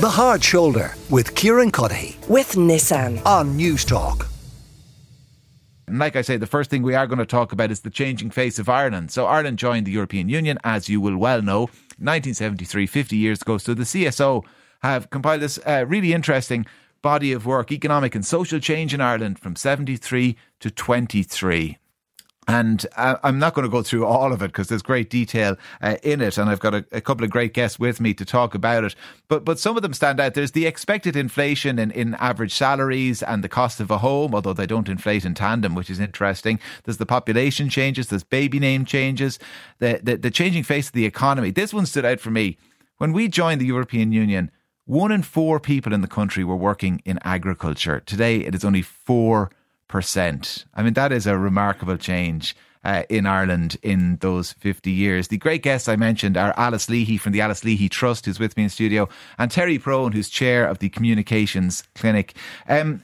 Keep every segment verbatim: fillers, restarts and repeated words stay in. The Hard Shoulder with Kieran Cuddihy. With Nissan. On News Talk. And like I say, the first thing we are going to talk about is the changing face of Ireland. So Ireland joined the European Union, as you will well know, nineteen seventy-three, fifty years ago. So the C S O have compiled this uh, really interesting body of work, Economic and Social Change in Ireland from seventy-three to twenty-three. And uh, I'm not going to go through all of it because there's great detail uh, in it, and I've got a, a couple of great guests with me to talk about it. But but some of them stand out. There's the expected inflation in, in average salaries and the cost of a home, although they don't inflate in tandem, which is interesting. There's the population changes, there's baby name changes, the, the, the changing face of the economy. This one stood out for me. When we joined the European Union, one in four people in the country were working in agriculture. Today, it is only four percent. I mean, that is a remarkable change uh, in Ireland in those fifty years. The great guests I mentioned are Alice Leahy from the Alice Leahy Trust, who's with me in studio, and Terry Prone, who's chair of the Communications Clinic. Um,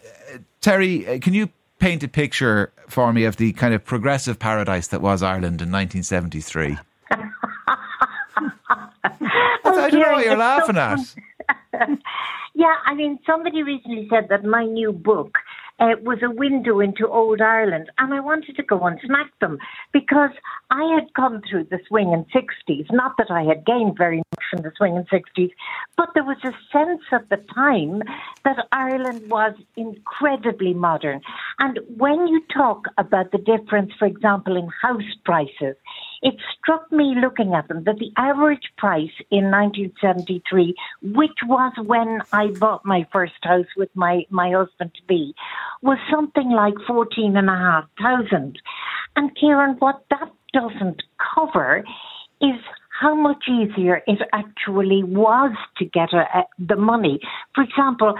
Terry, can you paint a picture for me of the kind of progressive paradise that was Ireland in nineteen seventy-three? I don't know what you're laughing at. Yeah, I mean, somebody recently said that my new book Uh, was a window into old Ireland, and I wanted to go and smack them because I had come through the swing in sixties. Not that I had gained very much from the swing in sixties, but there was a sense at the time that Ireland was incredibly modern. And when you talk about the difference, for example, in house prices, it struck me looking at them that the average price in nineteen seventy-three, which was when I bought my first house with my, my husband-to-be, was something like fourteen and a half thousand. And Kieran, what that doesn't cover is how much easier it actually was to get a, a, the money. For example,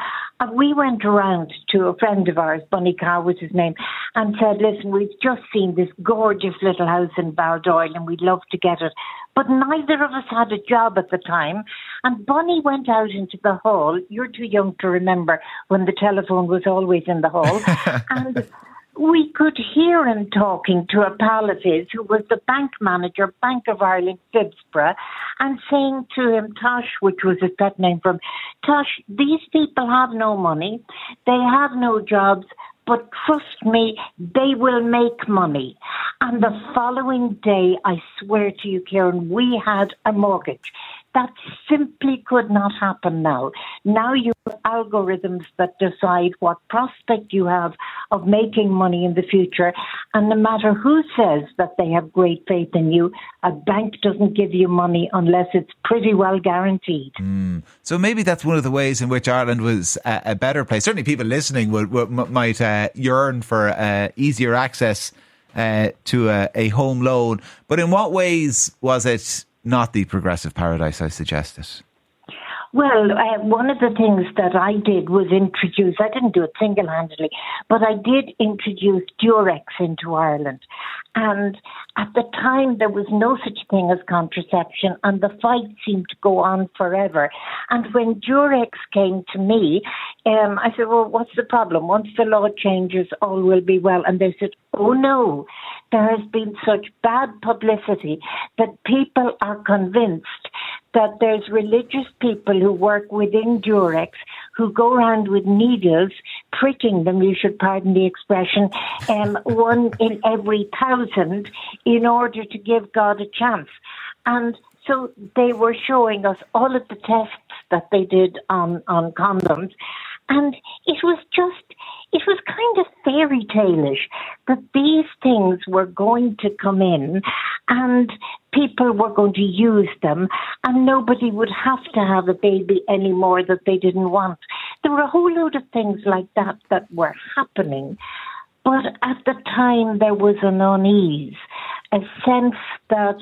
we went around to a friend of ours, Bunny Carr was his name, and said, listen, we've just seen this gorgeous little house in Baldoyle and we'd love to get it. But neither of us had a job at the time. And Bonnie went out into the hall. You're too young to remember when the telephone was always in the hall. And we could hear him talking to a pal of his who was the bank manager, Bank of Ireland, Fibsborough, and saying to him, Tosh, which was his pet name for him, Tosh, these people have no money. They have no jobs. But trust me, they will make money. And the following day, I swear to you, Kieran, we had a mortgage. That simply could not happen now. Now you have algorithms that decide what prospect you have of making money in the future. And no matter who says that they have great faith in you, a bank doesn't give you money unless it's pretty well guaranteed. Mm. So maybe that's one of the ways in which Ireland was a, a better place. Certainly people listening would, would, might uh, yearn for uh, easier access uh, to a, a home loan. But in what ways was it not the progressive paradise I suggested? Well, uh, one of the things that I did was introduce, I didn't do it single-handedly, but I did introduce Durex into Ireland. And at the time, there was no such thing as contraception, and the fight seemed to go on forever. And when Durex came to me, um, I said, well, what's the problem? Once the law changes, all will be well. And they said, oh, no, there has been such bad publicity that people are convinced that there's religious people who work within Durex who go around with needles, pricking them, you should pardon the expression, um, one in every thousand in order to give God a chance. And so they were showing us all of the tests that they did on, on condoms. And it was just, it was kind of fairy tale-ish that these things were going to come in and people were going to use them and nobody would have to have a baby anymore that they didn't want. There were a whole load of things like that that were happening. But at the time, there was an unease, a sense that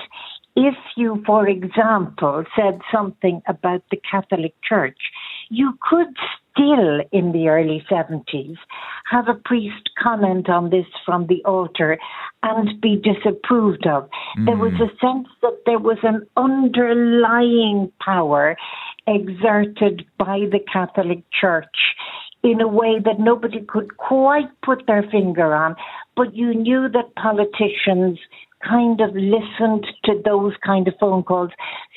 if you, for example, said something about the Catholic Church, you could still, in the early seventies, have a priest comment on this from the altar and be disapproved of. Mm. There was a sense that there was an underlying power exerted by the Catholic Church in a way that nobody could quite put their finger on, but you knew that politicians kind of listened to those kind of phone calls.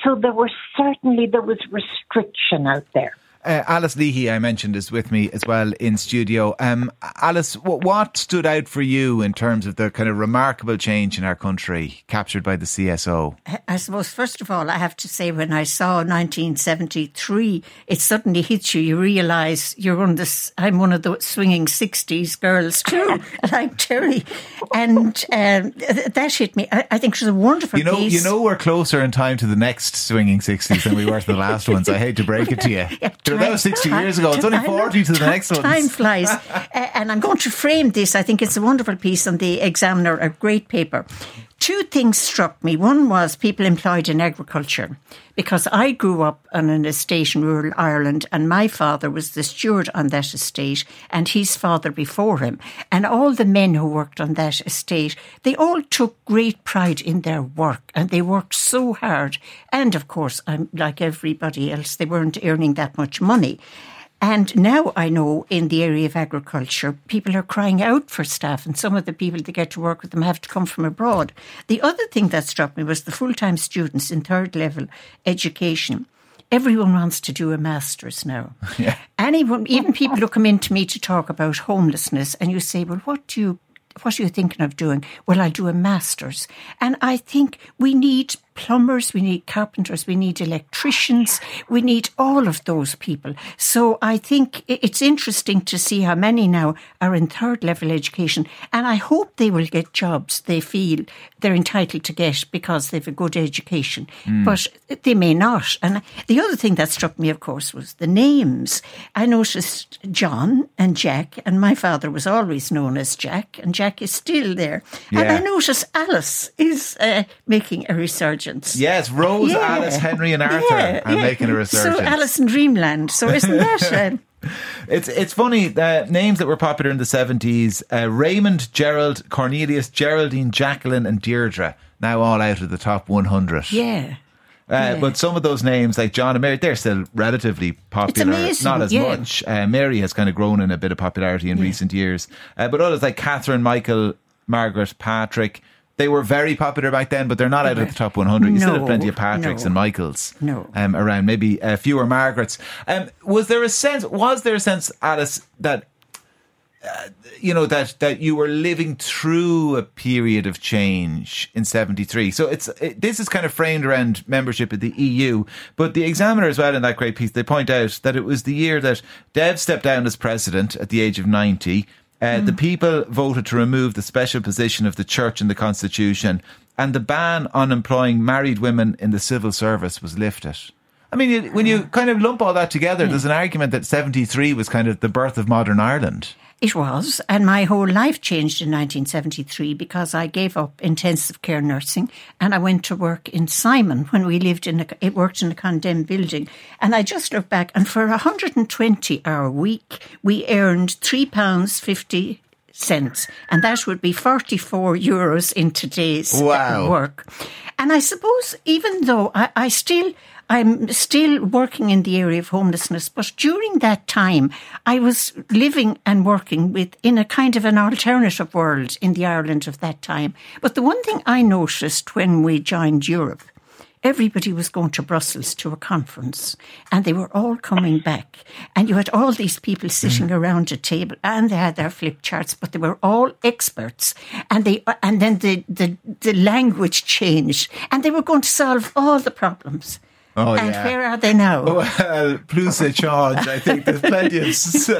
So there were certainly, there was restriction out there. Uh, Alice Leahy, I mentioned, is with me as well in studio. Um, Alice, w- what stood out for you in terms of the kind of remarkable change in our country captured by the C S O? I suppose, first of all, I have to say when I saw nineteen seventy-three, it suddenly hits you. You realise you're on this, I'm one of the swinging sixties girls too, like Terry. And um, that hit me. I, I think she's a wonderful you know, piece. You know we're closer in time to the next swinging sixties than we were to the last ones. I hate to break it to you. Yeah, time, that was sixty time, years ago. It's only forty to the time, next one. Time flies. uh, and I'm going to frame this. I think it's a wonderful piece on the Examiner, a great paper. Two things struck me. One was people employed in agriculture, because I grew up on an estate in rural Ireland and my father was the steward on that estate and his father before him. And all the men who worked on that estate, they all took great pride in their work and they worked so hard. And of course, I'm like everybody else, they weren't earning that much money. And now I know in the area of agriculture, people are crying out for staff and some of the people that get to work with them have to come from abroad. The other thing that struck me was the full-time students in third level education. Everyone wants to do a master's now. Yeah. Anyone, even people who come in to me to talk about homelessness and you say, well, what do you What are you thinking of doing? Well, I'll do a master's. And I think we need plumbers, we need carpenters, we need electricians, we need all of those people. So I think it's interesting to see how many now are in third level education. And I hope they will get jobs they feel they're entitled to get because they've a good education. Mm. But they may not. And the other thing that struck me, of course, was the names. I noticed John and Jack, and my father was always known as Jack, and Jack is still there. Yeah. And I notice Alice is uh, making a resurgence. Yes, Rose, yeah. Alice, Henry and Arthur yeah, are yeah. making a resurgence. So Alice in Dreamland. So isn't that... Uh, It's it's funny, uh, names that were popular in the seventies, uh, Raymond, Gerald, Cornelius, Geraldine, Jacqueline and Deirdre, now all out of the top one hundred. Yeah. Uh, yeah. But some of those names like John and Mary, they're still relatively popular, not as yeah. much. Uh, Mary has kind of grown in a bit of popularity in yeah. recent years. Uh, but others like Catherine, Michael, Margaret, Patrick, they were very popular back then, but they're not out of the top one hundred. You no, still have plenty of Patricks no, and Michaels no. um, around, maybe uh, fewer Margarets. Um, was there a sense, was there a sense, Alice, that... Uh, you know, that, that you were living through a period of change in seventy-three. So it's it, this is kind of framed around membership of the E U. But the Examiner as well in that great piece, they point out that it was the year that Dev stepped down as president at the age of ninety. Uh, mm. The people voted to remove the special position of the church in the constitution and the ban on employing married women in the civil service was lifted. I mean, when you kind of lump all that together, yeah. there's an argument that seventy-three was kind of the birth of modern Ireland. It was, and my whole life changed in nineteen seventy-three because I gave up intensive care nursing and I went to work in Simon when we lived in a, it worked in a condemned building. And I just look back and for a one hundred twenty hour week, we earned three pounds fifty. Cents, and that would be forty-four euros in today's wow. work. And I suppose even though I, I still, I'm still working in the area of homelessness, but during that time I was living and working with in a kind of an alternative world in the Ireland of that time. But the one thing I noticed when we joined Europe, everybody was going to Brussels to a conference and they were all coming back and you had all these people sitting mm. around a table and they had their flip charts, but they were all experts and they and then the, the, the language changed and they were going to solve all the problems. Oh, and yeah. where are they now? Well, plus a charge. I think there's plenty of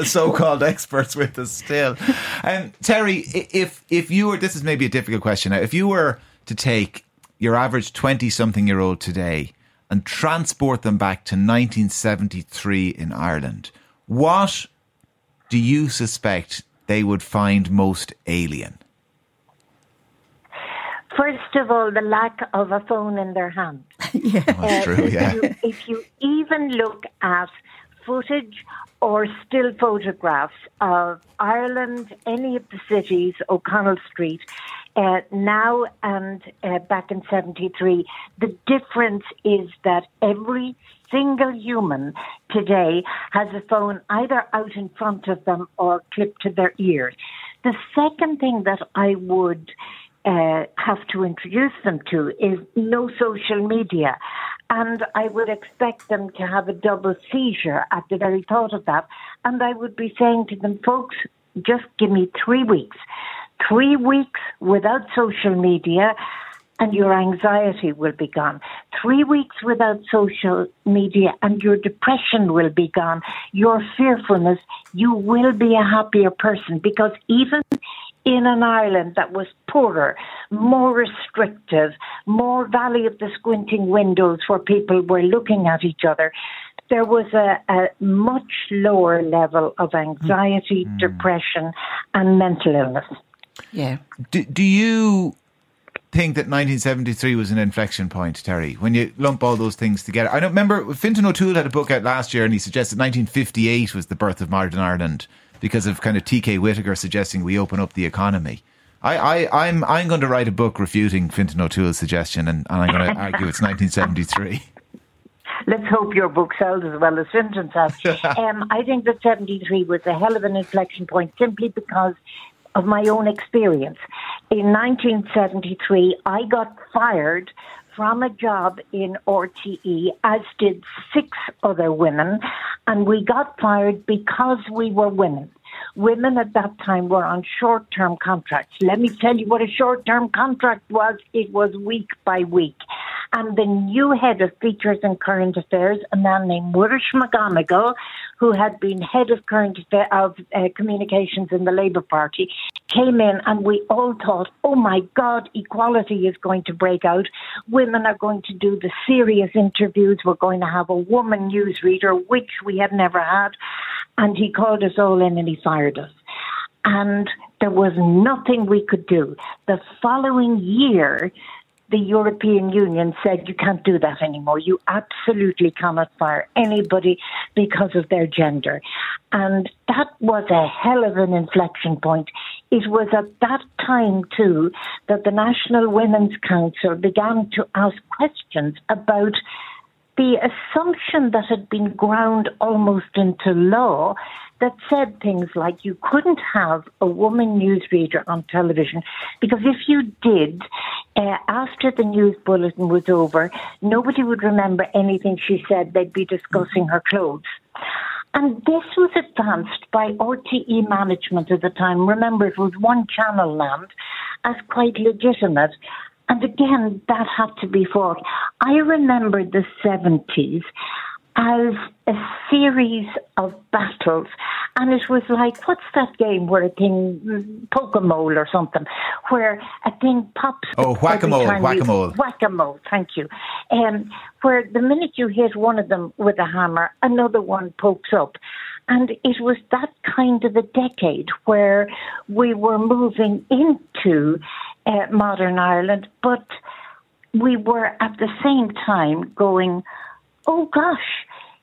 so-called experts with us still. And um, Terry, if if you were, this is maybe a difficult question now, if you were to take your average twenty-something-year-old today and transport them back to nineteen seventy-three in Ireland, what do you suspect they would find most alien? First of all, the lack of a phone in their hand. yeah. Oh, that's true, uh, yeah. If you, if you even look at footage or still photographs of Ireland, any of the cities, O'Connell Street, Uh, now and uh, back in seventy-three, the difference is that every single human today has a phone either out in front of them or clipped to their ears. The second thing that I would uh, have to introduce them to is no social media. And I would expect them to have a double seizure at the very thought of that. And I would be saying to them, folks, just give me three weeks. Three weeks without social media and your anxiety will be gone. Three weeks without social media and your depression will be gone. Your fearfulness, you will be a happier person, because even in an Ireland that was poorer, more restrictive, more valley of the squinting windows where people were looking at each other, there was a, a much lower level of anxiety, mm. depression and mental illness. Yeah. Do, do you think that nineteen seventy-three was an inflection point, Terry, when you lump all those things together? I don't remember, Fintan O'Toole had a book out last year and he suggested nineteen fifty-eight was the birth of modern Ireland, because of kind of T K Whitaker suggesting we open up the economy. I, I, I'm I'm going to write a book refuting Fintan O'Toole's suggestion, and, and I'm going to argue it's nineteen seventy-three. Let's hope your book sells as well as Fintan's has. um, I think that seventy-three was a hell of an inflection point, simply because of my own experience. In nineteen seventy-three, I got fired from a job in R T E, as did six other women, and we got fired because we were women. Women at that time were on short-term contracts. Let me tell you what a short-term contract was. It was week by week. And the new head of Features and Current Affairs, a man named Muiris McGonagle, who had been head of current of uh, communications in the Labour Party, came in, and we all thought, oh my God, equality is going to break out. Women are going to do the serious interviews. We're going to have a woman newsreader, which we had never had. And he called us all in and he fired us. And there was nothing we could do. The following year, the European Union said, you can't do that anymore. You absolutely cannot fire anybody because of their gender. And that was a hell of an inflection point. It was at that time, too, that the National Women's Council began to ask questions about the assumption that had been ground almost into law that said things like you couldn't have a woman newsreader on television, because if you did, uh, after the news bulletin was over, nobody would remember anything she said. They'd be discussing her clothes. And this was advanced by R T E management at the time. Remember, it was one channel land, as quite legitimate. And again, that had to be fought. I remember the seventies as a series of battles. And it was like, what's that game where a thing, Pokemole or something, where a thing pops up? Oh, whack-a-mole, whack-a-mole. Whack-a-mole, thank you. Um, where the minute you hit one of them with a hammer, another one pokes up. And it was that kind of a decade where we were moving into Uh, modern Ireland, but we were at the same time going, oh gosh,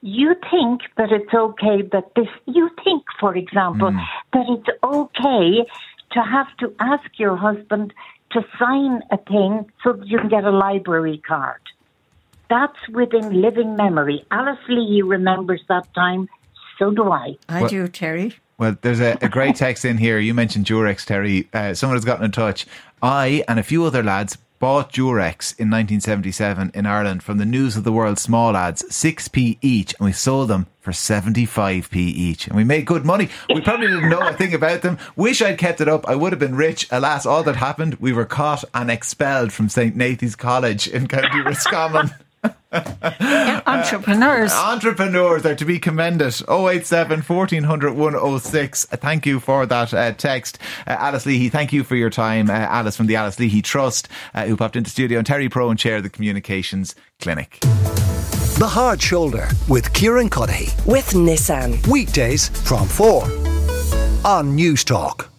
you think that it's okay that this, you think, for example, mm. that it's okay to have to ask your husband to sign a thing so that you can get a library card. That's within living memory. Alice Leahy remembers that time, so do I. I what? do, Terry. Well, there's a, a great text in here. You mentioned Durex, Terry. Uh, someone has gotten in touch. I and a few other lads bought Durex in nineteen seventy-seven in Ireland from the News of the World small ads, six p each, and we sold them for seventy-five p each. And we made good money. We probably didn't know a thing about them. Wish I'd kept it up. I would have been rich. Alas, all that happened, we were caught and expelled from Saint Nathy's College in County Roscommon. Yeah, entrepreneurs. Uh, entrepreneurs are to be commended. oh eight seven, one four zero zero, one zero six. Uh, thank you for that uh, text. Uh, Alice Leahy, thank you for your time. Uh, Alice from the Alice Leahy Trust, uh, who popped into studio, and Terry Prone, chair of the Communications Clinic. The Hard Shoulder with Kieran Cuddihy. With Nissan. Weekdays from four on News Talk.